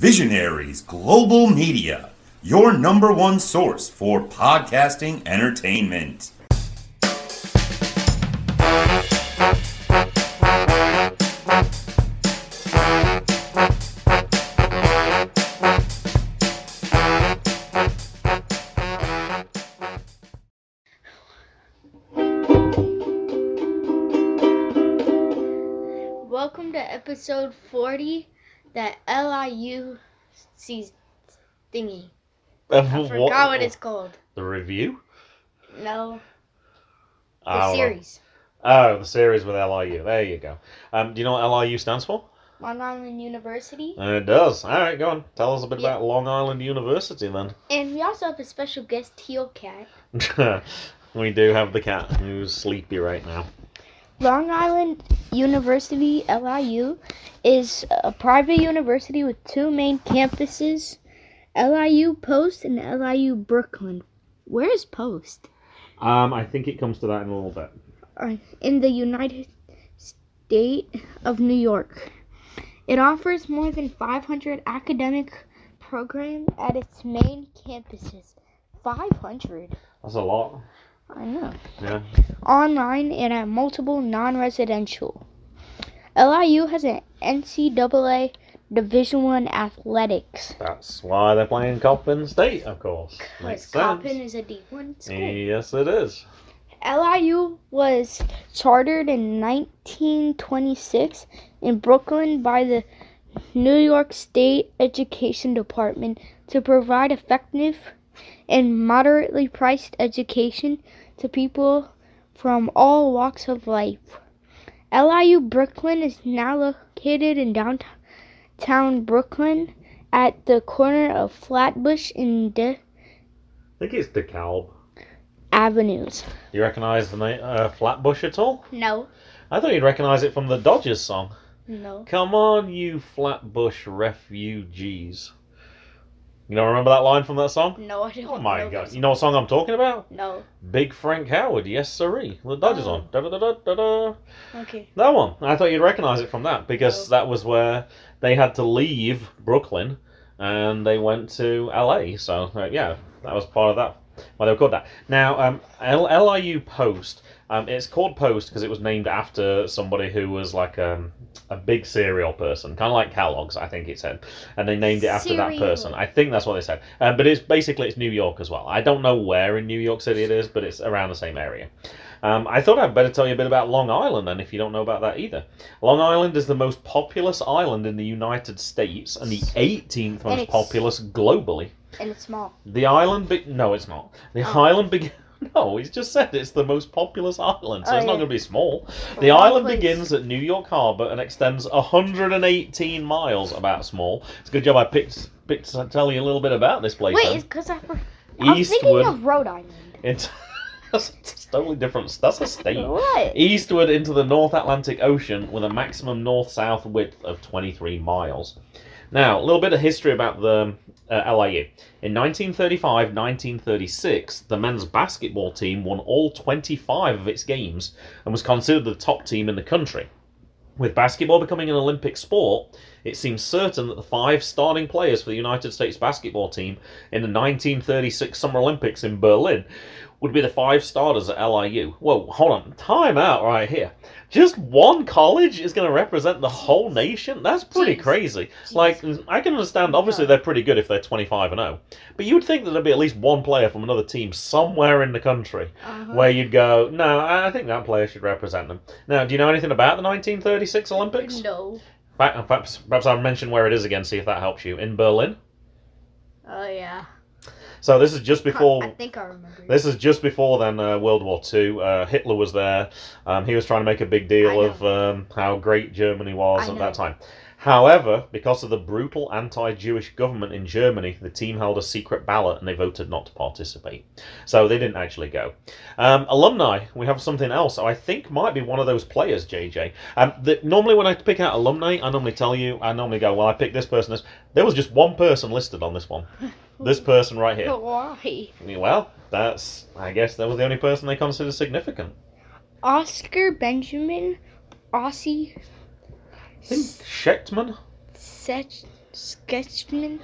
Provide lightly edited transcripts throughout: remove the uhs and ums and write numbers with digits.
Visionaries Global Media, your number one source for podcasting entertainment. Welcome to episode 40, the LIU thingy. I forgot what it's called. The review? No. The series. Oh, the series with LIU. There you go. Do you know what LIU stands for? Long Island University. It does. All right, go on. Tell us a bit about Long Island University then. And we also have a special guest, Teal Cat. We do have the cat who's sleepy right now. Long Island University, LIU, is a private university with two main campuses, LIU Post and LIU Brooklyn. Where is Post? I think it comes to that in a little bit. In the United States of New York. It offers more than 500 academic programs at its main campuses. 500? That's a lot. I know. Yeah. Online and at multiple non-residential. LIU has an NCAA Division I athletics. That's why they're playing Coppin State, of course. Because Coppin is a D1 school. Yes, it is. LIU was chartered in 1926 in Brooklyn by the New York State Education Department to provide effective and moderately priced education to people from all walks of life. LIU Brooklyn is now located in downtown Brooklyn at the corner of Flatbush and DeKalb Avenues. You recognize the name Flatbush at all? No. I thought you'd recognize it from the Dodgers song. No. Come on, you Flatbush refugees. You don't remember that line from that song? No, I don't. Oh my God! You know what song I'm talking about? No. Big Frank Howard, yes sirree. The Dodgers on. Da da da da da. Okay. That one. I thought you'd recognize it from that because that was where they had to leave Brooklyn and they went to LA. So yeah, that was part of that. Why they were called that. Now LIU Post. It's called Post because it was named after somebody who was like a big cereal person, kind of like Kellogg's, I think it said, and they named it after that person. I think that's what they said. But it's basically it's New York as well. I don't know where in New York City it is, but it's around the same area. I thought I'd better tell you a bit about Long Island, then, if you don't know about that either. Long Island is the most populous island in the United States and the 18th most populous globally. And it's small. The island, no, it's not. The island begins. No, he's just said it's the most populous island, so it's not going to be small. The island begins at New York Harbor and extends 118 miles, about small. It's a good job I picked to tell you a little bit about this place. Wait, it's because I'm thinking of Rhode Island. It's totally different. That's a state. What? Eastward into the North Atlantic Ocean with a maximum north-south width of 23 miles. Now, a little bit of history about the LIU. In 1935-1936, the men's basketball team won all 25 of its games and was considered the top team in the country. With basketball becoming an Olympic sport, it seems certain that the five starting players for the United States basketball team in the 1936 Summer Olympics in Berlin would be the five starters at LIU. Whoa, hold on. Time out right here. Just one college is going to represent the whole nation? That's pretty crazy. Like, I can understand, obviously, they're pretty good if they're 25-0. But you would think that there'd be at least one player from another team somewhere in the country where you'd go, no, I think that player should represent them. Now, do you know anything about the 1936 Olympics? No. Perhaps I'll mention where it is again, see if that helps you. In Berlin? Oh, yeah. So this is just before. I think I remember. This is just before then World War II. Hitler was there. He was trying to make a big deal of how great Germany was at that time. However, because of the brutal anti-Jewish government in Germany, the team held a secret ballot and they voted not to participate. So they didn't actually go. Alumni, we have something else. I think might be one of those players, JJ. Normally when I pick out alumni, I normally go, well, I picked this person. There was just one person listed on this one. This person right here. Why? Well, I guess that was the only person they considered significant. Oscar Benjamin Ossie Sheckman? Sheckman,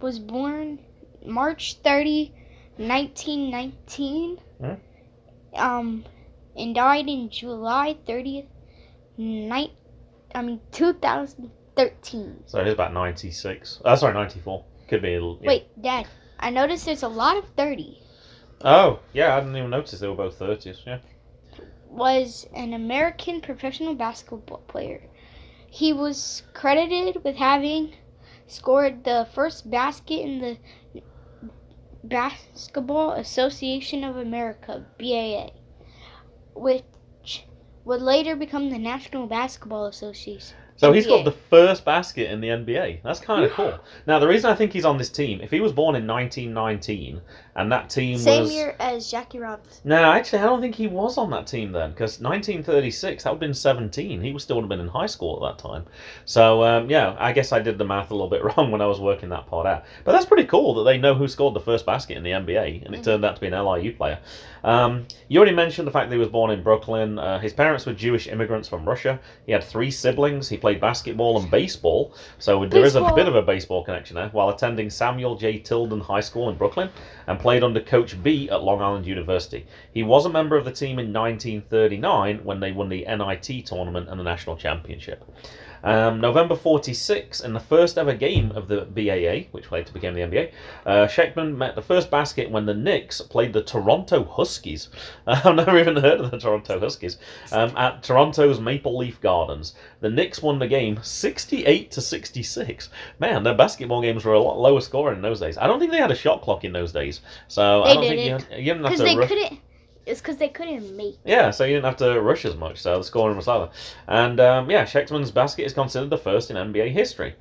was born March 30, 1919, and died in July 30th, 2013. So it is about 96. Oh, sorry, 94. Could be a little... Yeah. Wait, Dad, I noticed there's a lot of 30. Oh, yeah, I didn't even notice they were both 30s, yeah. Was an American professional basketball player. He was credited with having scored the first basket in the Basketball Association of America, BAA, which would later become the National Basketball Association. So he's got the first basket in the NBA. That's kind of cool. Now, the reason I think he's on this team, if he was born in 1919, and that team was... Same year as Jackie Robinson. No, actually, I don't think he was on that team then, because 1936, that would have been 17. He still would have been in high school at that time. So, yeah, I guess I did the math a little bit wrong when I was working that part out. But that's pretty cool that they know who scored the first basket in the NBA, and it turned out to be an LIU player. You already mentioned the fact that he was born in Brooklyn. His parents were Jewish immigrants from Russia. He had 3 siblings. He played basketball and baseball, so there is a bit of a baseball connection there, while attending Samuel J. Tilden High School in Brooklyn, and played under Coach B at Long Island University. He was a member of the team in 1939 when they won the NIT tournament and the national championship. November 46, in the first ever game of the BAA, which later became the NBA, Sheckman met the first basket when the Knicks played the Toronto Huskies. I've never even heard of the Toronto Huskies. At Toronto's Maple Leaf Gardens. The Knicks won the game 68-66. Man, their basketball games were a lot lower scoring in those days. I don't think they had a shot clock in those days. So they didn't. Because they couldn't. It's because they couldn't make it. Yeah, so you didn't have to rush as much, so the scoring was lower. And, yeah, Sheckman's basket is considered the first in NBA history.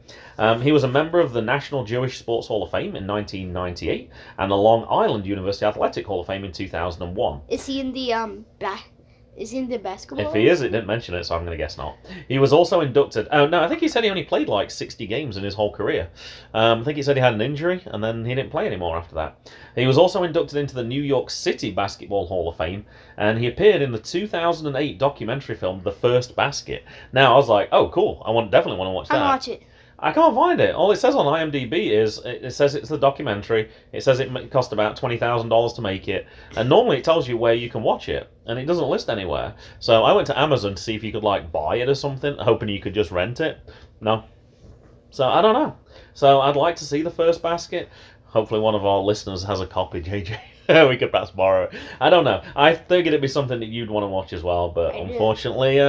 He was a member of the National Jewish Sports Hall of Fame in 1998 and the Long Island University Athletic Hall of Fame in 2001. Is he in the Is he in the basketball? If he is, it didn't mention it, so I'm going to guess not. He was also inducted... Oh, no, I think he said he only played like 60 games in his whole career. I think he said he had an injury, and then he didn't play anymore after that. He was also inducted into the New York City Basketball Hall of Fame, and he appeared in the 2008 documentary film, The First Basket. Now, I was like, oh, cool. Definitely want to watch that. I'll watch it. I can't find it. All it says on IMDb is, it says it's the documentary, it says it cost about $20,000 to make it, and normally it tells you where you can watch it, and it doesn't list anywhere. So I went to Amazon to see if you could, like, buy it or something, hoping you could just rent it. No. So I don't know. So I'd like to see The First Basket. Hopefully one of our listeners has a copy, JJ. We could perhaps borrow it. I don't know. I figured it'd be something that you'd want to watch as well, but unfortunately...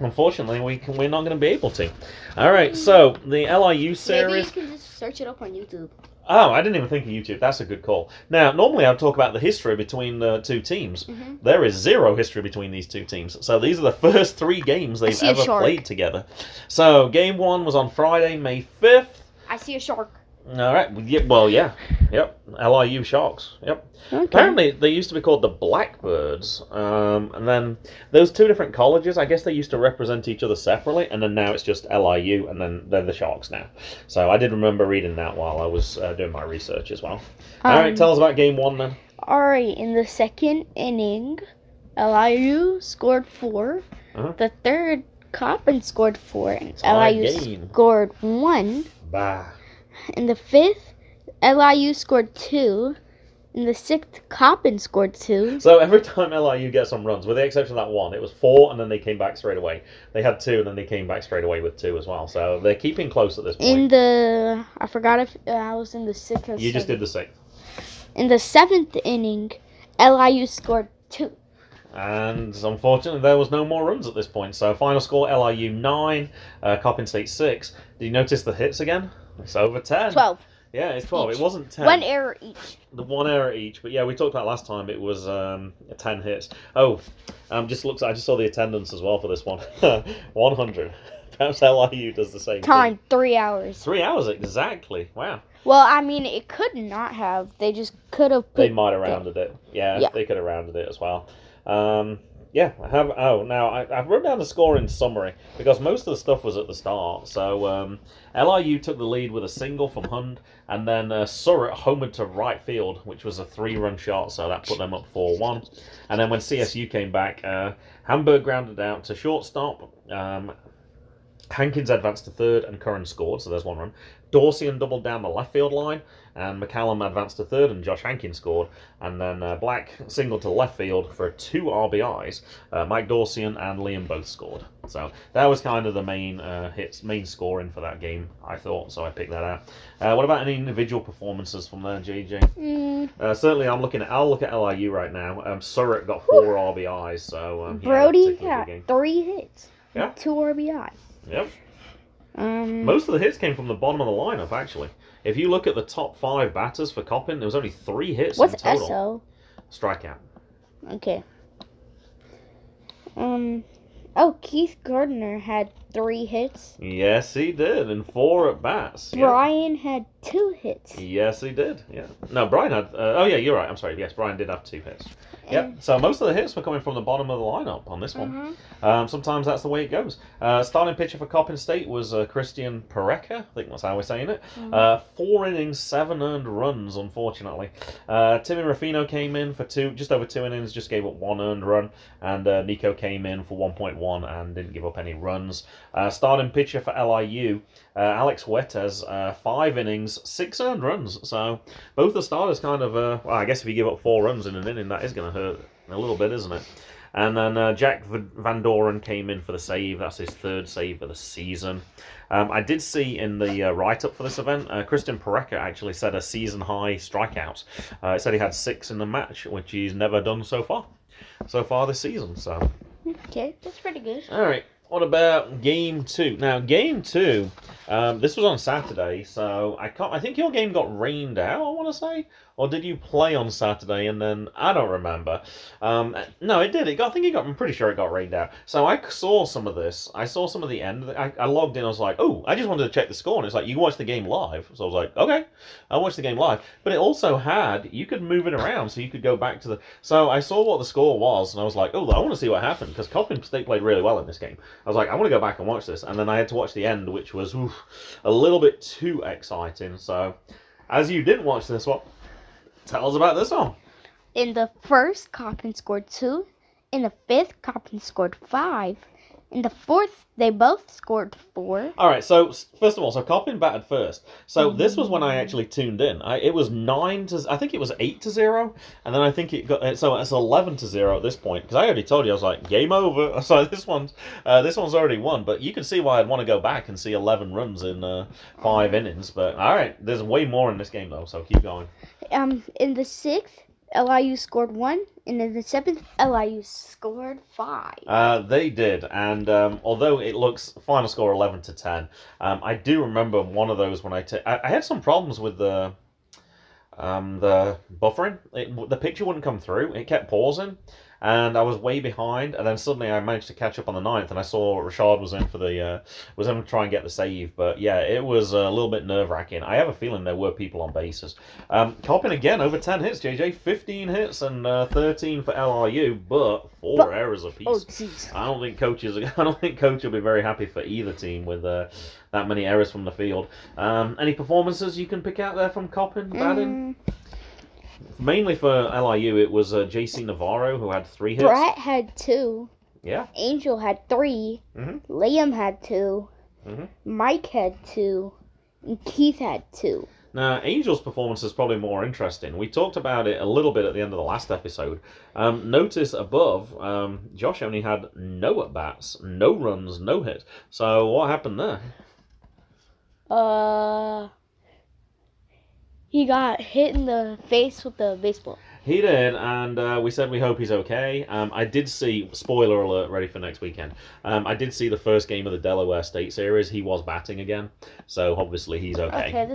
Unfortunately, we're not going to be able to. All right, so the LIU series... Maybe you can just search it up on YouTube. Oh, I didn't even think of YouTube. That's a good call. Now, normally I'd talk about the history between the two teams. Mm-hmm. There is zero history between these two teams. So these are the first 3 games they've ever played together. So game 1 was on Friday, May 5th. I see a shark. All right. Well, yeah. Yep. LIU Sharks. Yep. Okay. Apparently, they used to be called the Blackbirds. And then those 2 different colleges, I guess they used to represent each other separately. And then now it's just LIU, and then they're the Sharks now. So I did remember reading that while I was doing my research as well. All right. Tell us about game 1 then. All right. In the second inning, LIU scored 4. The third, Coppin scored 4. And LIU scored 1. Bah. In the 5th, LIU scored 2. In the 6th, Coppin scored 2. So every time LIU gets some runs, with the exception of that one, it was 4 and then they came back straight away. They had 2 and then they came back straight away with 2 as well. So they're keeping close at this point. In the... I forgot if I was in the 6th or 7th. You just did the 6th. In the 7th inning, LIU scored 2. And unfortunately, there was no more runs at this point. So final score, LIU 9, Coppin State 6. Did you notice the hits again? It's over 10. 12. Yeah, it's 12. Each. It wasn't 10. 1 error each. The 1 error each. But yeah, we talked about last time. It was 10 hits. Oh, I just saw the attendance as well for this one. 100. Perhaps LIU does the same thing. 3 hours. 3 hours, exactly. Wow. Well, I mean, it could not have. They just could have put... They might have rounded it. Yeah, they could have rounded it as well. Yeah, I have. Oh, now I've written down the score in summary because most of the stuff was at the start. So LIU took the lead with a single from Hund, and then Surratt homered to right field, which was a 3-run shot, so that put them up 4-1. And then when CSU came back, Hamburg grounded out to shortstop. Hankins advanced to third and Curran scored, so there's one run. Dorsian doubled down the left field line and McCallum advanced to third and Josh Hankins scored. And then Black singled to left field for two RBIs. Mike Dorsian and Liam both scored. So that was kind of the main hits, main scoring for that game, I thought, so I picked that out. What about any individual performances from there, JJ? Certainly I'll look at LIU right now. Surratt got four RBIs, so... Brody had 3 hits. Yeah. 2 RBIs. Yep. Most of the hits came from the bottom of the lineup, actually. If you look at the top 5 batters for Coppin, there was only 3 hits in total. What's SO? Strikeout. Okay. Keith Gardner had 3 hits. Yes, he did, and 4 at-bats. Brian had 2 hits. Yes, he did, yeah. No, Brian had... you're right, I'm sorry. Yes, Brian did have 2 hits. Yep, so most of the hits were coming from the bottom of the lineup on this one. Sometimes that's the way it goes. Starting pitcher for Coppin State was Christian Pareca, I think that's how we're saying it. 4 innings, 7 earned runs, unfortunately. Timmy Ruffino came in for just over two innings, just gave up 1 earned run, and Nico came in for 1.1 and didn't give up any runs. Starting pitcher for LIU, Alex Huertas, 5 innings, 6 earned runs. So both the starters kind of, I guess if you give up 4 runs in an inning, that is going to hurt a little bit, isn't it? And then Jack Van Doren came in for the save. That's his 3rd save of the season. I did see in the write-up for this event, Christian Pareca actually said a season-high strikeouts. It said he had 6 in the match, which he's never done so far this season. So okay, that's pretty good. All right. What about Game 2? Now, Game 2, this was on Saturday, so I think your game got rained out, I want to say? Or did you play on Saturday and then... I don't remember. No, it did. I'm pretty sure it got rained out. So I saw some of this. I saw some of the end. I logged in. I was like, I just wanted to check the score. And it's like, you watched the game live. So I was like, okay, I watched the game live. But it also had... You could move it around so you could go back to the... So I saw what the score was and I was like, I want to see what happened. Because Coppin State played really well in this game. I was like, I want to go back and watch this. And then I had to watch the end, which was a little bit too exciting. So as you didn't watch this one... Tell us about this one. In the first, Coppin scored 2. In the fifth, Coppin scored 5. In the fourth, they both scored 4. All right, so first of all, Coppin batted first. So this was when I actually tuned in. It was 8-0, and then I think it got it's 11-0 at this point because I already told you I was like game over. So this one's already won, but you can see why I'd want to go back and see 11 runs in 5 innings. But all right, there's way more in this game though, so keep going. In the sixth, LIU scored 1, and in the 7th, LIU scored 5. They did, and although it looks final score 11-10, I do remember one of those when I had some problems with the buffering. The picture wouldn't come through; it kept pausing, and I was way behind. And then suddenly, I managed to catch up on the 9th, and I saw Rashad was in to try and get the save. But yeah, it was a little bit nerve wracking. I have a feeling there were people on bases. Coppin again over 10 hits. JJ 15 hits and 13 for LIU, but 4 errors apiece. Oh jeez! I don't think coach will be very happy for either team with that many errors from the field. Any performances you can pick out there from Coppin batting? Mainly for LIU, it was JC Navarro who had 3 hits. Brett had 2. Yeah. Angel had 3. Mm-hmm. Liam had 2. Mm-hmm. Mike had 2. And Keith had 2. Now, Angel's performance is probably more interesting. We talked about it a little bit at the end of the last episode. Notice above, Josh only had no at-bats, no runs, no hits. So what happened there? He got hit in the face with the baseball. He did, and we said we hope he's okay. I did see, spoiler alert, ready for next weekend. I did see the first game of the Delaware State series. He was batting again, so obviously he's okay.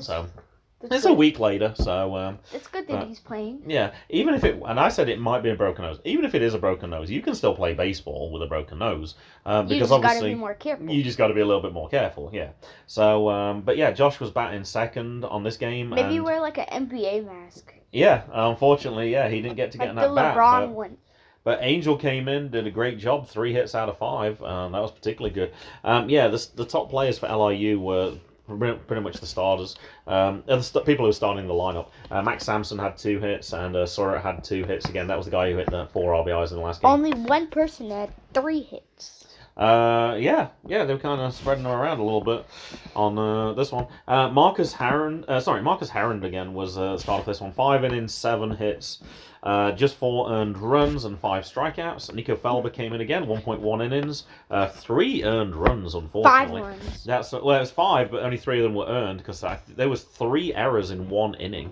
It's a week later, so... it's good that he's playing. Yeah, even if it... And I said it might be a broken nose. Even if it is a broken nose, you can still play baseball with a broken nose. Because obviously... You just got to be more careful. You just got to be a little bit more careful, yeah. So, but yeah, Josh was batting second on this game. Maybe wear like an NBA mask. Yeah, unfortunately, yeah, he didn't get to get in that bat. Like the LeBron one. But Angel came in, did a great job, 3 hits out of 5. That was particularly good. The top players for LIU were... pretty much the starters, people who were starting the lineup. Max Sampson had 2 hits and Surratt had 2 hits again. That was the guy who hit the 4 RBIs in the last game. Only one person had 3 hits. Yeah, they're kind of spreading them around a little bit on this one. Marcus Herron again was the start of this one. 5 innings, 7 hits, just 4 earned runs and 5 strikeouts. Nico Falber came in again, 1.1 innings, 3 earned runs, unfortunately. 5 runs. Well, it was 5, but only 3 of them were earned because there was 3 errors in 1 inning.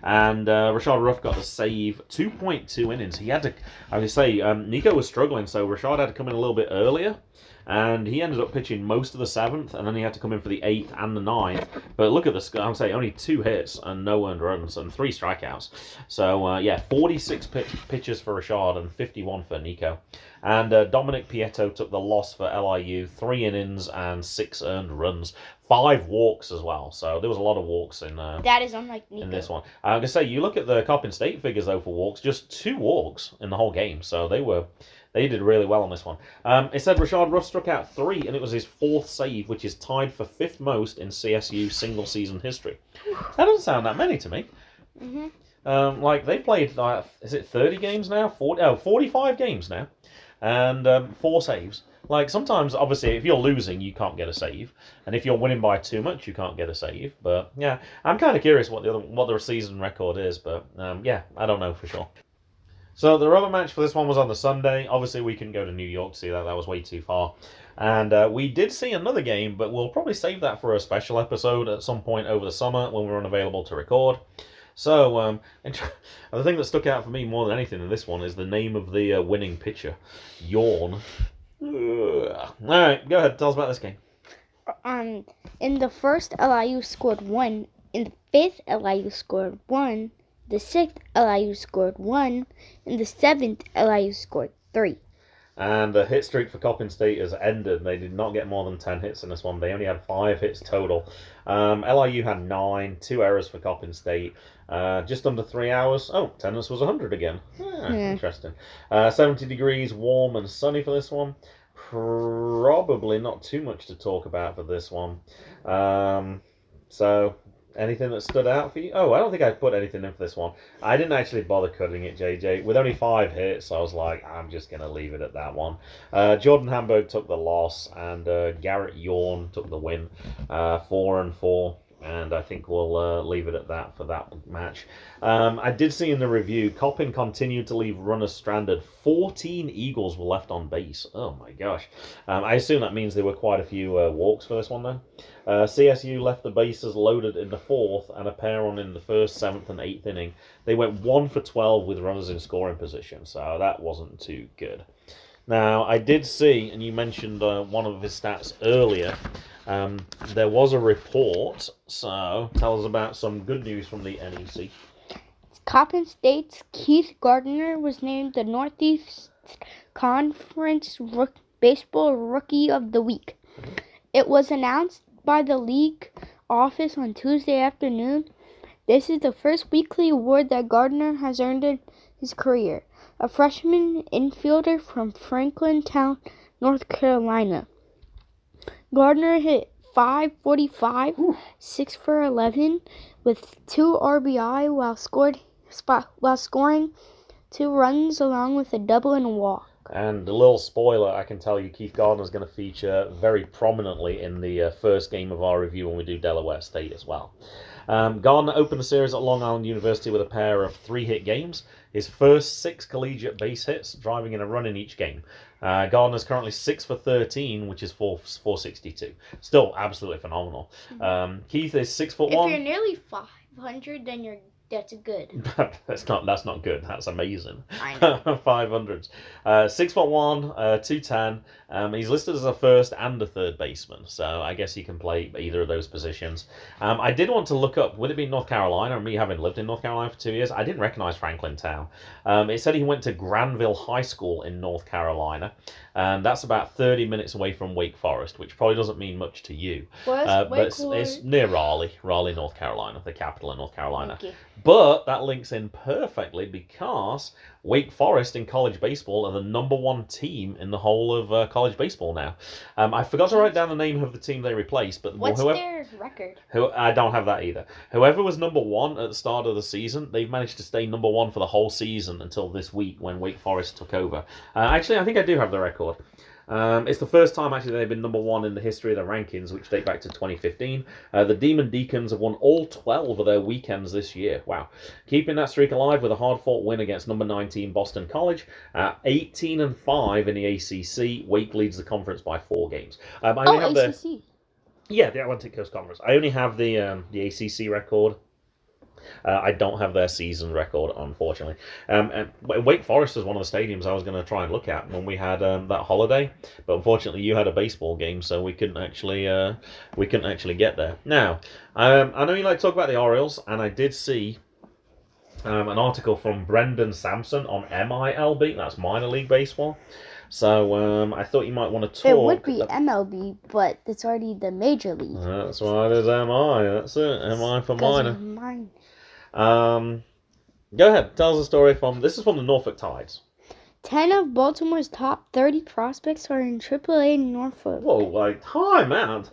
And Rashad Ruff got the save, 2.2 innings. He had to, I would say, Nico was struggling, so Rashad had to come in a little bit earlier. And he ended up pitching most of the 7th, and then he had to come in for the 8th and the 9th. But look at this, I would say only 2 hits and no earned runs and 3 strikeouts. So, 46 pitches for Rashad and 51 for Nico. And Dominic Pieto took the loss for LIU, 3 innings and 6 earned runs. 5 walks as well, so there was a lot of walks in that is unlike Nico. In this one. I'm going to say, you look at the Coppin State figures, though, for walks, just 2 walks in the whole game, so they did really well on this one. It said Rashad Ruff struck out 3, and it was his 4th save, which is tied for 5th most in CSU single-season history. That doesn't sound that many to me. Mm-hmm. They played, is it 30 games now? 45 games now, and 4 saves. Sometimes, obviously, if you're losing, you can't get a save. And if you're winning by too much, you can't get a save. But, yeah, I'm kind of curious what the season record is. But, I don't know for sure. So the rubber match for this one was on the Sunday. Obviously, we couldn't go to New York to see that. That was way too far. And we did see another game, but we'll probably save that for a special episode at some point over the summer when we're unavailable to record. So, the thing that stuck out for me more than anything in this one is the name of the winning pitcher, Yawn. All right, go ahead. Tell us about this game. In the 1st, LIU scored 1. In the 5th, LIU scored 1. The 6th, LIU scored 1. In the 7th, LIU scored 3. And the hit streak for Coppin State has ended. They did not get more than 10 hits in this one. They only had 5 hits total. LIU had 9, 2 errors for Coppin State. Just under 3 hours. Oh, attendance was 100 again. Interesting. 70 degrees, warm and sunny for this one. Probably not too much to talk about for this one. Anything that stood out for you? Oh, I don't think I put anything in for this one. I didn't actually bother cutting it, JJ. With only 5 hits, I was like, I'm just going to leave it at that one. Jordan Hamburg took the loss, and Garrett Yawn took the win, 4-4. And I think we'll leave it at that for that match. I did see in the review, Coppin continued to leave runners stranded. 14 Eagles were left on base. Oh, my gosh. I assume that means there were quite a few walks for this one, though. CSU left the bases loaded in the 4th and a pair on in the 1st, 7th, and 8th inning. They went 1 for 12 with runners in scoring position, so that wasn't too good. Now, I did see, and you mentioned one of his stats earlier, there was a report, so tell us about some good news from the NEC. Coppin State's Keith Gardner was named the Northeast Conference Baseball Rookie of the Week. It was announced by the league office on Tuesday afternoon. This is the first weekly award that Gardner has earned in his career, a freshman infielder from Franklintown, North Carolina. Gardner hit .545, ooh, 6 for 11, with 2 RBI while scoring 2 runs along with a double and a walk. And a little spoiler, I can tell you, Keith Gardner is going to feature very prominently in the first game of our review when we do Delaware State as well. Gardner opened the series at Long Island University with a pair of 3-hit games. His first 6 collegiate base hits, driving in a run in each game. Gardner's currently 6 for 13, which is 462. Still absolutely phenomenal. Keith is 6'1". If you're nearly 500, then that's good. That's not good. That's amazing. I know. 500s. 6'1", 210. He's listed as a 1st and a 3rd baseman, so I guess he can play either of those positions. I did want to look up, would it be North Carolina, and me having lived in North Carolina for 2 years, I didn't recognize Franklintown. It said he went to Granville High School in North Carolina, and that's about 30 minutes away from Wake Forest, which probably doesn't mean much to you. But it's near Raleigh, North Carolina, the capital of North Carolina. Okay. But that links in perfectly because Wake Forest in college baseball are the number 1 team in the whole of college baseball now. I forgot to write down the name of the team they replaced, but what's their record? I don't have that either. Whoever was number 1 at the start of the season, they've managed to stay number 1 for the whole season until this week when Wake Forest took over. Actually, I think I do have the record. It's the first time actually they've been number one in the history of the rankings, which date back to 2015. The Demon Deacons have won all 12 of their weekends this year. Wow. Keeping that streak alive with a hard-fought win against number 19 Boston College. 18-5 in the ACC. Wake leads the conference by 4 games. ACC. Yeah, the Atlantic Coast Conference. I only have the ACC record. I don't have their season record, unfortunately. And Wake Forest was one of the stadiums I was going to try and look at when we had that holiday, but unfortunately you had a baseball game, so we couldn't actually get there. Now, I know you like to talk about the Orioles, and I did see an article from Brendan Sampson on MILB. That's minor league baseball. So I thought you might want to talk. It would be MLB, but it's already the major league. That's why there's MI. That's it. MI for minor. Mine. Go ahead. Tell us a story from the Norfolk Tides. 10 of Baltimore's top 30 prospects are in AAA in Norfolk. Whoa, time out.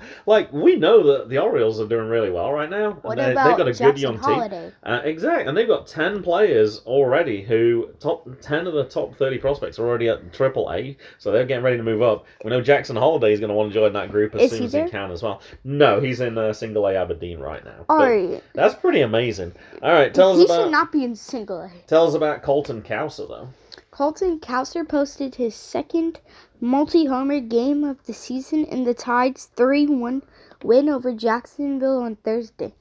We know that the Orioles are doing really well right now. They've got a Jackson good young Holliday? Team. Exactly, and they've got 10 players already who, top 10 of the top 30 prospects are already at AAA, so they're getting ready to move up. We know Jackson Holliday is going to want to join that group as soon as he can as well. No, he's in single A Aberdeen right now. All right. That's pretty amazing. All right, tell us about... He should not be in single A. Tell us about Colton Cowser, though. Colton Cowser posted his second multi-homer game of the season in the Tide's 3-1 win over Jacksonville on Thursday.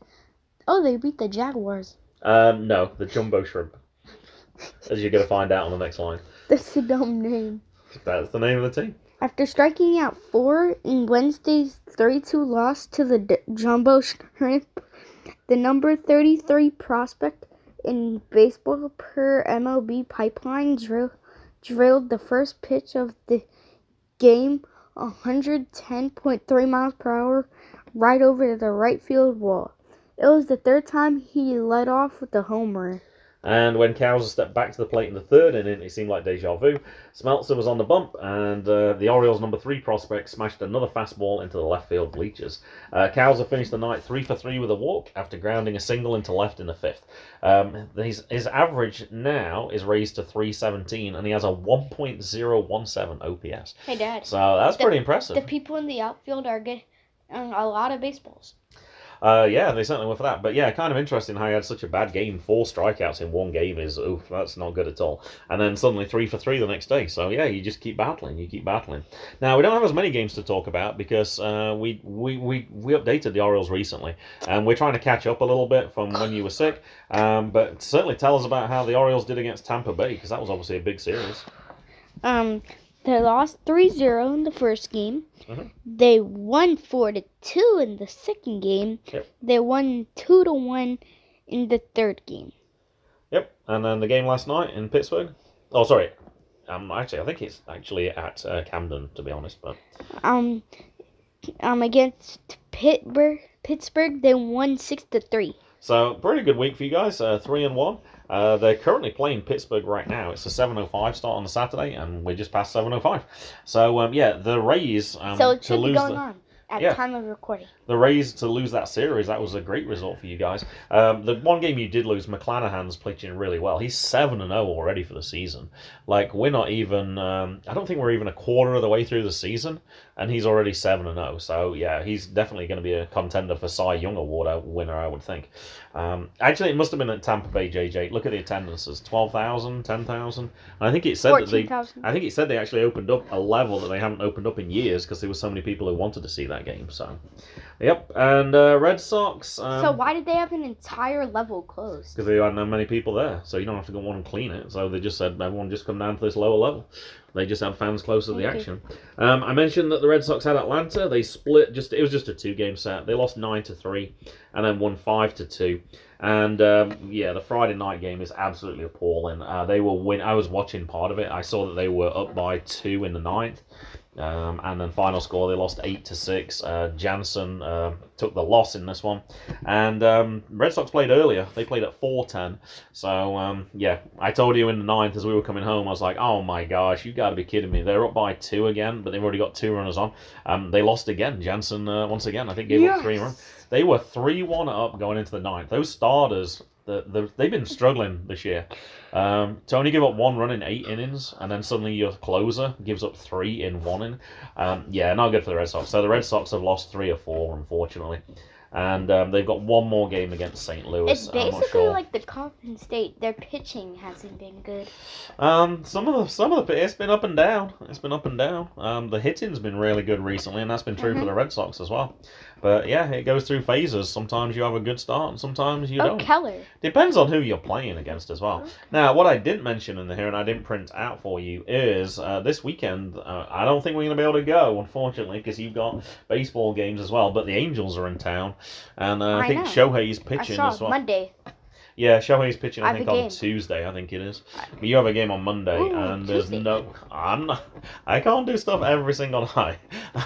Oh, they beat the Jaguars. No, the Jumbo Shrimp, as you're going to find out on the next line. That's the dumb name. That's the name of the team. After striking out 4 in Wednesday's 3-2 loss to the Jumbo Shrimp, the number 33 prospect in baseball per MLB Pipeline drilled the first pitch of the game 110.3 miles per hour right over the right field wall. It was the third time he led off with the homer. And when Cowser stepped back to the plate in the third inning, it seemed like deja vu. Smeltzer was on the bump, and the Orioles' number 3 prospect smashed another fastball into the left field bleachers. Cowser finished the night 3-for-3 with a walk after grounding a single into left in the fifth. His average now is raised to 317, and he has a 1.017 OPS. Hey, Dad. So that's pretty impressive. The people in the outfield are getting a lot of baseballs. Yeah, they certainly were for that. But yeah, kind of interesting how he had such a bad game. 4 strikeouts in one game is, that's not good at all. And then suddenly 3-for-3 the next day. So yeah, you just keep battling. Now, we don't have as many games to talk about because we updated the Orioles recently. And we're trying to catch up a little bit from when you were sick. But certainly tell us about how the Orioles did against Tampa Bay, because that was obviously a big series. They lost 3-0 in the first game. Mm-hmm. They won 4-2 in the second game. Yep. They won 2-1 in the third game. Yep, and then the game last night in Pittsburgh. Oh, sorry. I think it's actually at Camden, to be honest. But against Pittsburgh, they won 6-3. So pretty good week for you guys. 3-1. They're currently playing Pittsburgh right now. It's a 7:05 start on the Saturday, and we're just past 7:05. So the Rays. So it should be going on at the time of recording. The Rays to lose that series, that was a great result for you guys. The one game you did lose, McClanahan's pitching really well. He's 7-0 already for the season. We're not even, I don't think we're even a quarter of the way through the season, and he's already 7-0. So, yeah, he's definitely going to be a contender for Cy Young Award winner, I would think. Actually, it must have been at Tampa Bay, JJ. Look at the attendances, 12,000, 10,000. I think it said 14, they actually opened up a level that they haven't opened up in years because there were so many people who wanted to see that game, so... Yep, and Red Sox... so why did they have an entire level closed? Because there aren't that many people there, so you don't have to go on and clean it. So they just said, everyone just come down to this lower level. They just have fans closer to the action. I mentioned that the Red Sox had Atlanta. They split, it was just a 2-game set. They lost 9-3 and then won 5-2. And, the Friday night game is absolutely appalling. They were I was watching part of it. I saw that they were up by 2 in the ninth. And then final score, they lost 8-6. Jansen took the loss in this one. And Red Sox played earlier. They played at 4:10. So, I told you in the ninth as we were coming home, I was like, oh my gosh, you got to be kidding me. They're up by 2 again, but they've already got 2 runners on. They lost again. Jansen, once again, I think gave up 3 runs. They were 3-1 up going into the ninth. Those starters They've been struggling this year. Tony gave up one run in 8 innings, and then suddenly your closer gives up 3 in 1 inning. Yeah, not good for the Red Sox. So the Red Sox have lost 3 or 4, unfortunately. And they've got one more game against St. Louis. It's basically like the Coppin State. Their pitching hasn't been good. It's been up and down. The hitting's been really good recently, and that's been true for the Red Sox as well. But yeah, it goes through phases. Sometimes you have a good start, and sometimes you don't. Keller. Depends on who you're playing against as well. Okay. Now, what I didn't mention in here, and I didn't print out for you, is this weekend. I don't think we're going to be able to go, unfortunately, because you've got baseball games as well. But the Angels are in town. And I think Shohei's pitching as well. Monday. Yeah, Shohei's pitching. On Tuesday, I think it is. But you have a game on Monday, and there's Tuesday. I can't do stuff every single night.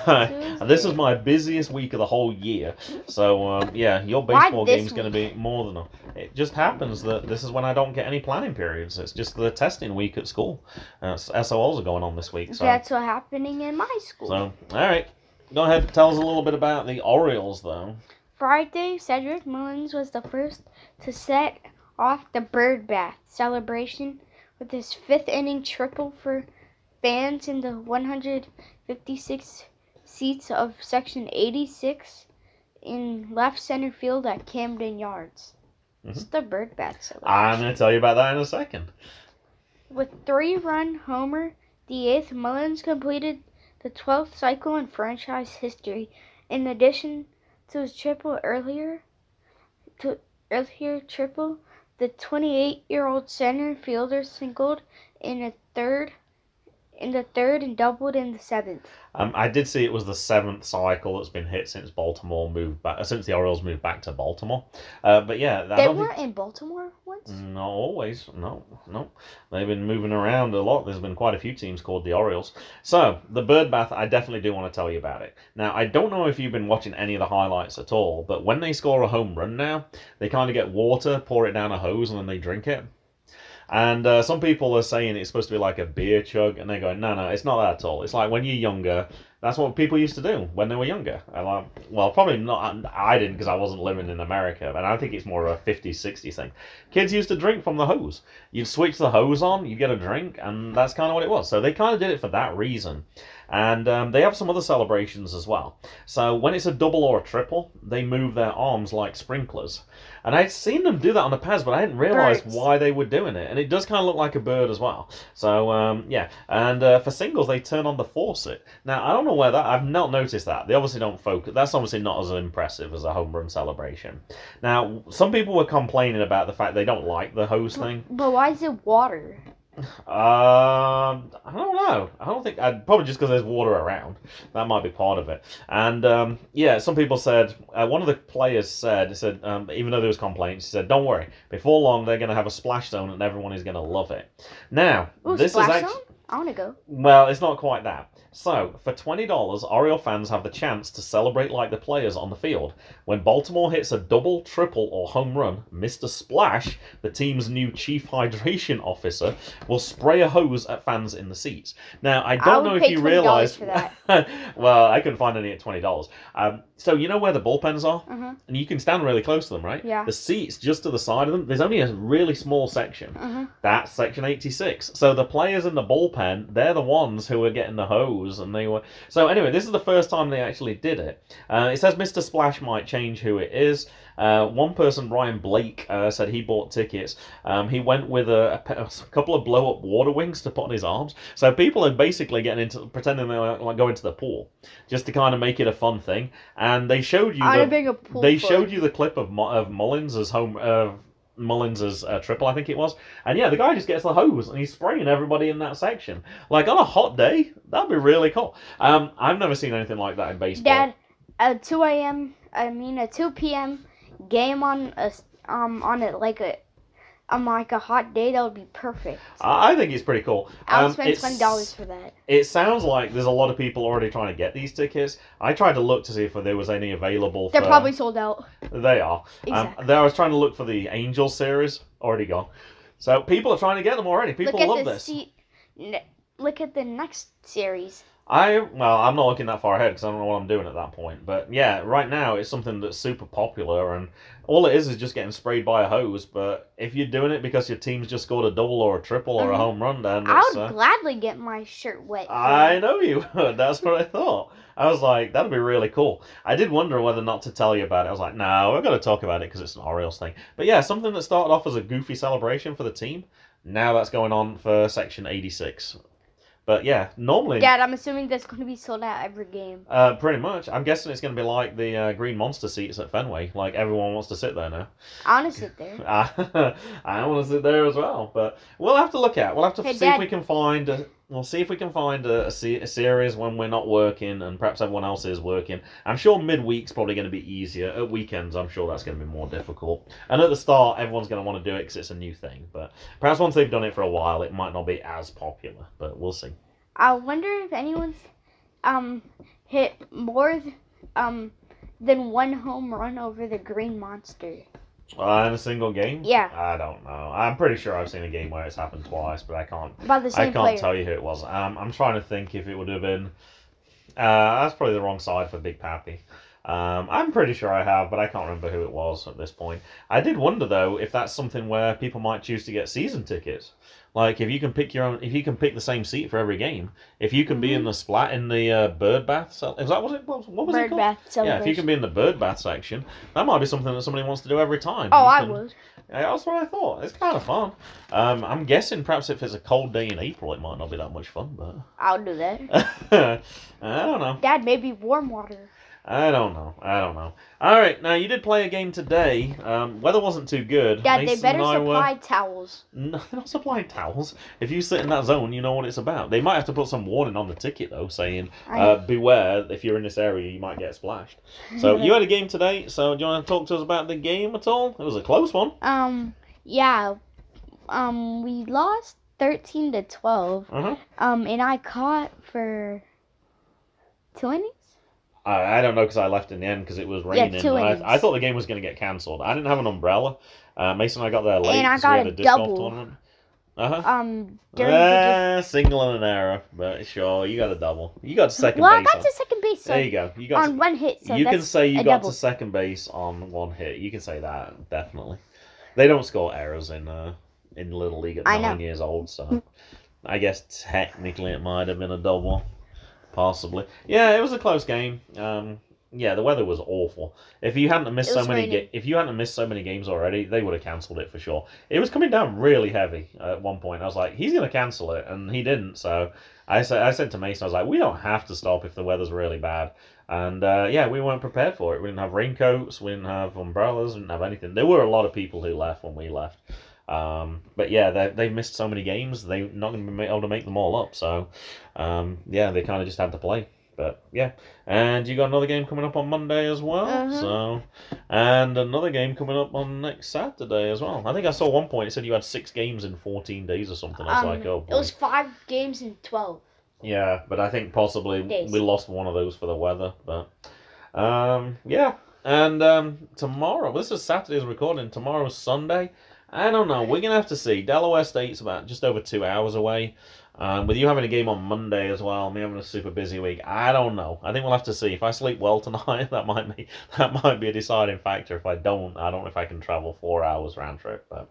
And this is my busiest week of the whole year. So yeah, your baseball game's going to be more than enough. It just happens that this is when I don't get any planning periods. It's just the testing week at school. SOLs are going on this week. So. That's what's happening in my school. So all right, go ahead and tell us a little bit about the Orioles, though. Friday, Cedric Mullins was the first to set off the birdbath celebration with his 5th-inning triple for fans in the 156 seats of Section 86 in left center field at Camden Yards. Mm-hmm. It's the birdbath celebration. I'm going to tell you about that in a second. With 3-run homer, the 8th, Mullins completed the 12th cycle in franchise history. In addition to his triple earlier triple, the 28-year-old center fielder singled in the third and doubled in the 7th. I did see it was the 7th cycle that's been hit since the Orioles moved back to Baltimore. But yeah, they weren't in Baltimore once. Not always. No. They've been moving around a lot. There's been quite a few teams called the Orioles. So the birdbath, I definitely do want to tell you about it. Now, I don't know if you've been watching any of the highlights at all, but when they score a home run now, they kind of get water, pour it down a hose, and then they drink it. And some people are saying it's supposed to be like a beer chug, and they're going, no, it's not that at all. It's like when you're younger, that's what people used to do when they were younger. Well, probably not, I didn't, because I wasn't living in America, but I think it's more of a 50s, 60s thing. Kids used to drink from the hose. You'd switch the hose on, you'd get a drink, and that's kind of what it was. So they kind of did it for that reason. And they have some other celebrations as well. So when it's a double or a triple, they move their arms like sprinklers. And I'd seen them do that on the pads, but I didn't realize why they were doing it. And it does kind of look like a bird as well. So, yeah. And for singles, they turn on the faucet. Now, I don't know where I've not noticed that. They obviously don't focus. That's obviously not as impressive as a home run celebration. Now, some people were complaining about the fact they don't like the hose thing. But why is it water? I don't know. I don't think probably just because there's water around. That might be part of it. And yeah, some people said one of the players said even though there was complaints, he said, "Don't worry. Before long, they're going to have a splash zone, and everyone is going to love it." Now, ooh, this splash is actually. Zone? I want to go. Well, it's not quite that. So, for $20, Oriole fans have the chance to celebrate like the players on the field. When Baltimore hits a double, triple, or home run, Mr. Splash, the team's new chief hydration officer, will spray a hose at fans in the seats. Now, I don't know if you realize. For that. Well, I couldn't find any at $20. So, you know where the bullpens are? Uh-huh. And you can stand really close to them, right? Yeah. The seats just to the side of them, there's only a really small section. Uh-huh. That's Section 86. So, the players in the bullpen. They're the ones who were getting the hose, and they were. So anyway, this is the first time they actually did it. It says Mr. Splash might change who it is. One person, Ryan Blake, said he bought tickets. He went with a couple of blow-up water wings to put on his arms. So people are basically getting into pretending they're like going to the pool, just to kind of make it a fun thing. And they showed you. Showed you the clip of Mullins as home. Mullins's triple, I think it was. And yeah, the guy just gets the hose and he's spraying everybody in that section. Like on a hot day, that'd be really cool. I've never seen anything like that in baseball. Dad, a 2 p.m. game on a hot day, that would be perfect. I think it's pretty cool. I'll spend $20 for that. It sounds like there's a lot of people already trying to get these tickets. I tried to look to see if there was any available. They're probably sold out. They are. Exactly. I was trying to look for the Angel series. Already gone. So people are trying to get them already. People love this. Look at the next series. I'm not looking that far ahead because I don't know what I'm doing at that point. But yeah, right now it's something that's super popular, and all it is just getting sprayed by a hose. But if you're doing it because your team's just scored a double or a triple or a home run, then I would gladly get my shirt wet. I know you would. That's what I thought. I was like, that'd be really cool. I did wonder whether or not to tell you about it. I was like, no, we're going to talk about it because it's an Orioles thing. But yeah, something that started off as a goofy celebration for the team, now that's going on for Section 86. But yeah, normally... Dad, I'm assuming that's going to be sold out every game. Pretty much. I'm guessing it's going to be like the Green Monster seats at Fenway. Like, everyone wants to sit there now. I want to sit there. I want to sit there as well. But we'll have to look at. We'll have to see if we can find a series when we're not working and perhaps everyone else is working. I'm sure midweek's probably going to be easier. At weekends, I'm sure that's going to be more difficult. And at the start, everyone's going to want to do it because it's a new thing. But perhaps once they've done it for a while, it might not be as popular. But we'll see. I wonder if anyone's hit more than one home run over the Green Monster. In a single game? Yeah. I don't know. I'm pretty sure I've seen a game where it's happened twice, but I can't tell you who it was. I'm trying to think if it would have been... that's probably the wrong side for Big Pappy. I'm pretty sure I have, but I can't remember who it was at this point. I did wonder, though, if that's something where people might choose to get season tickets. Like, if you can pick the same seat for every game, if you can be in the bird bath, what was it called? Bird bath celebration. Yeah, if you can be in the bird bath section, that might be something that somebody wants to do every time. Oh, I would. Yeah, that's what I thought. It's kind of fun. I'm guessing perhaps if it's a cold day in April, it might not be that much fun, but I'll do that. I don't know. Dad, maybe warm water. I don't know. All right, now you did play a game today. Weather wasn't too good. Dad, Mason, they better supply towels. No, they're not supplying towels. If you sit in that zone, you know what it's about. They might have to put some warning on the ticket, though, saying, beware, if you're in this area, you might get splashed. So you had a game today, so do you want to talk to us about the game at all? It was a close one. Yeah. We lost 13-12. And I caught for 2 innings. I don't know because I left in the end because it was raining. Yeah, 2 innings. I thought the game was going to get cancelled. I didn't have an umbrella. Mason and I got there late because we had a disc golf tournament. Single and an error, but sure, you got a double. You got second base. Well, I got to second base. So there you go. You got on one hit. So you can say you got double to second base on one hit. You can say that definitely. They don't score errors in Little League at 9 years old, so I guess technically it might have been a double. Possibly. Yeah, it was a close game. Yeah, the weather was awful. If you hadn't missed so many games already, they would have cancelled it for sure. It was coming down really heavy at one point. I was like, he's going to cancel it, and he didn't. So I said to Mason, I was like, we don't have to stop if the weather's really bad. And we weren't prepared for it. We didn't have raincoats, we didn't have umbrellas, we didn't have anything. There were a lot of people who left when we left. But yeah, they missed so many games, they're not going to be able to make them all up. So, they kind of just had to play. But yeah, and you got another game coming up on Monday as well. And another game coming up on next Saturday as well. I think I saw one point it said you had 6 games in 14 days or something. I was like, oh boy. It was 5 games in 12. Yeah, but I think possibly we lost one of those for the weather. But and tomorrow, this is Saturday's recording. Tomorrow's Sunday. I don't know. We're going to have to see. Delaware State's about just over 2 hours away. With you having a game on Monday as well, me having a super busy week, I don't know. I think we'll have to see. If I sleep well tonight, that might be a deciding factor. If I don't know if I can travel 4 hours round trip. But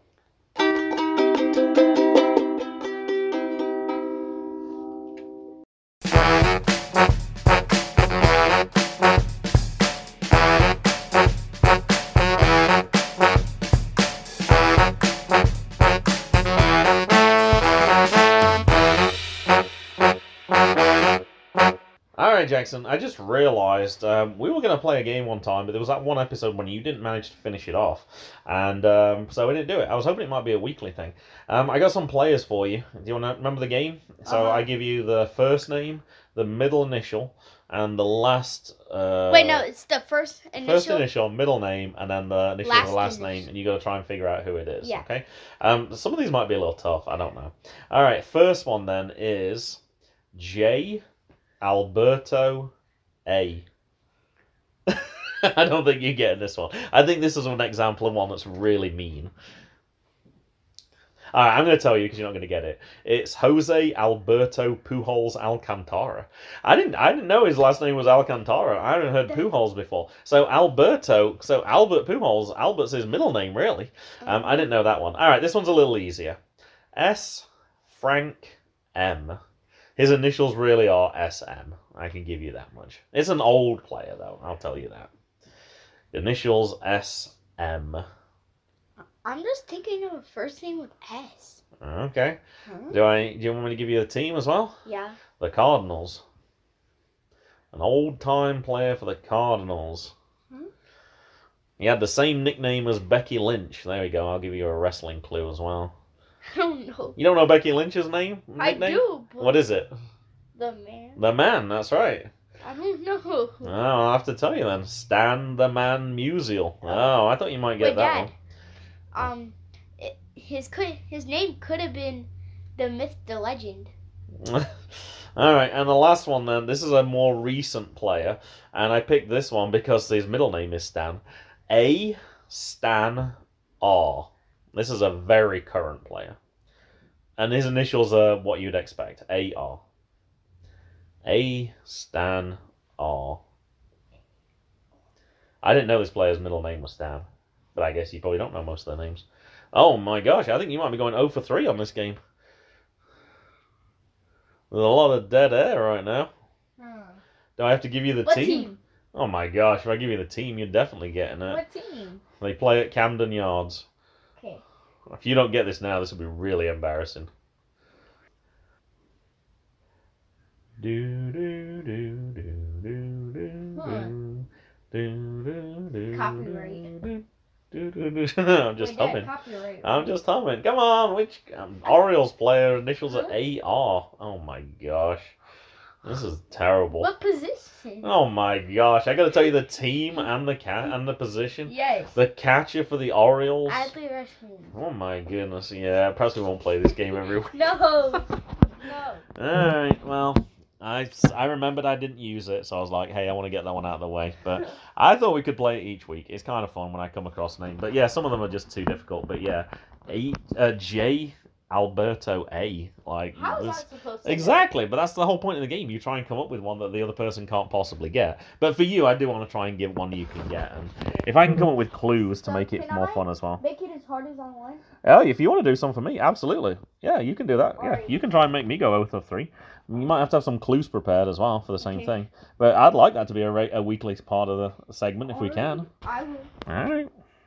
Jackson, I just realised we were going to play a game one time, but there was that one episode when you didn't manage to finish it off, and so we didn't do it. I was hoping it might be a weekly thing. I got some players for you. Do you want to remember the game? So I give you the first name, the middle initial, and the last... Wait, no, it's the first initial. First initial, middle name, and then the initial of the last name, and you got to try and figure out who it is, okay? Some of these might be a little tough, I don't know. All right, first one then is J... Alberto A. I don't think you're getting this one. I think this is an example of one that's really mean. I'm going to tell you because you're not going to get it. It's Jose Alberto Pujols Alcantara. I didn't know his last name was Alcantara. I hadn't heard Pujols before. So Alberto, so Albert Pujols, Albert's his middle name, really. I didn't know that one. All right, this one's a little easier. S. Frank M. His initials really are SM. I can give you that much. It's an old player, though. I'll tell you that. Initials SM. I'm just thinking of a first name with S. Okay. Huh? Do you want me to give you the team as well? Yeah. The Cardinals. An old-time player for the Cardinals. Hmm? He had the same nickname as Becky Lynch. There we go. I'll give you a wrestling clue as well. I don't know. You don't know Becky Lynch's name? Nickname? I do. But what is it? The Man. The Man, that's right. I don't know. Oh, I'll have to tell you then. Stan the Man Musial. Oh, I thought you might get that Dad, one. His name could have been The Myth, The Legend. All right, and the last one then. This is a more recent player, and I picked this one because his middle name is Stan. A. Stan R. This is a very current player. And his initials are what you'd expect. A.R. A. Stan R. I didn't know this player's middle name was Stan. But I guess you probably don't know most of their names. Oh my gosh, I think you might be going 0 for 3 on this game. There's a lot of dead air right now. Do I have to give you the team? Oh my gosh, if I give you the team, you're definitely getting it. What team? They play at Camden Yards. Okay. If you don't get this now, this will be really embarrassing. Copyright. I'm just humming. Copyright. I'm just humming. Come on, which Orioles player initials are AR? Oh my gosh. This is terrible. What position? Oh my gosh! I got to tell you the team and the and the position. Yes. The catcher for the Orioles. I play wrestling. Oh my goodness! Yeah, perhaps we won't play this game every week. No. No. All right. Well, I remembered I didn't use it, so I was like, hey, I want to get that one out of the way. But I thought we could play it each week. It's kind of fun when I come across names. But yeah, some of them are just too difficult. But yeah, J. Alberto A. Like, how was I supposed to? Exactly, but that's the whole point of the game. You try and come up with one that the other person can't possibly get. But for you, I do want to try and give one you can get. And if I can come up with clues to make it more fun as well. Make it as hard as I want? Oh, if you want to do something for me, absolutely. Yeah, you can do that. Yeah, you can try and make me go 0 or 3. You might have to have some clues prepared as well for the same thing. But I'd like that to be a weekly part of the segment if we can. I will. All right.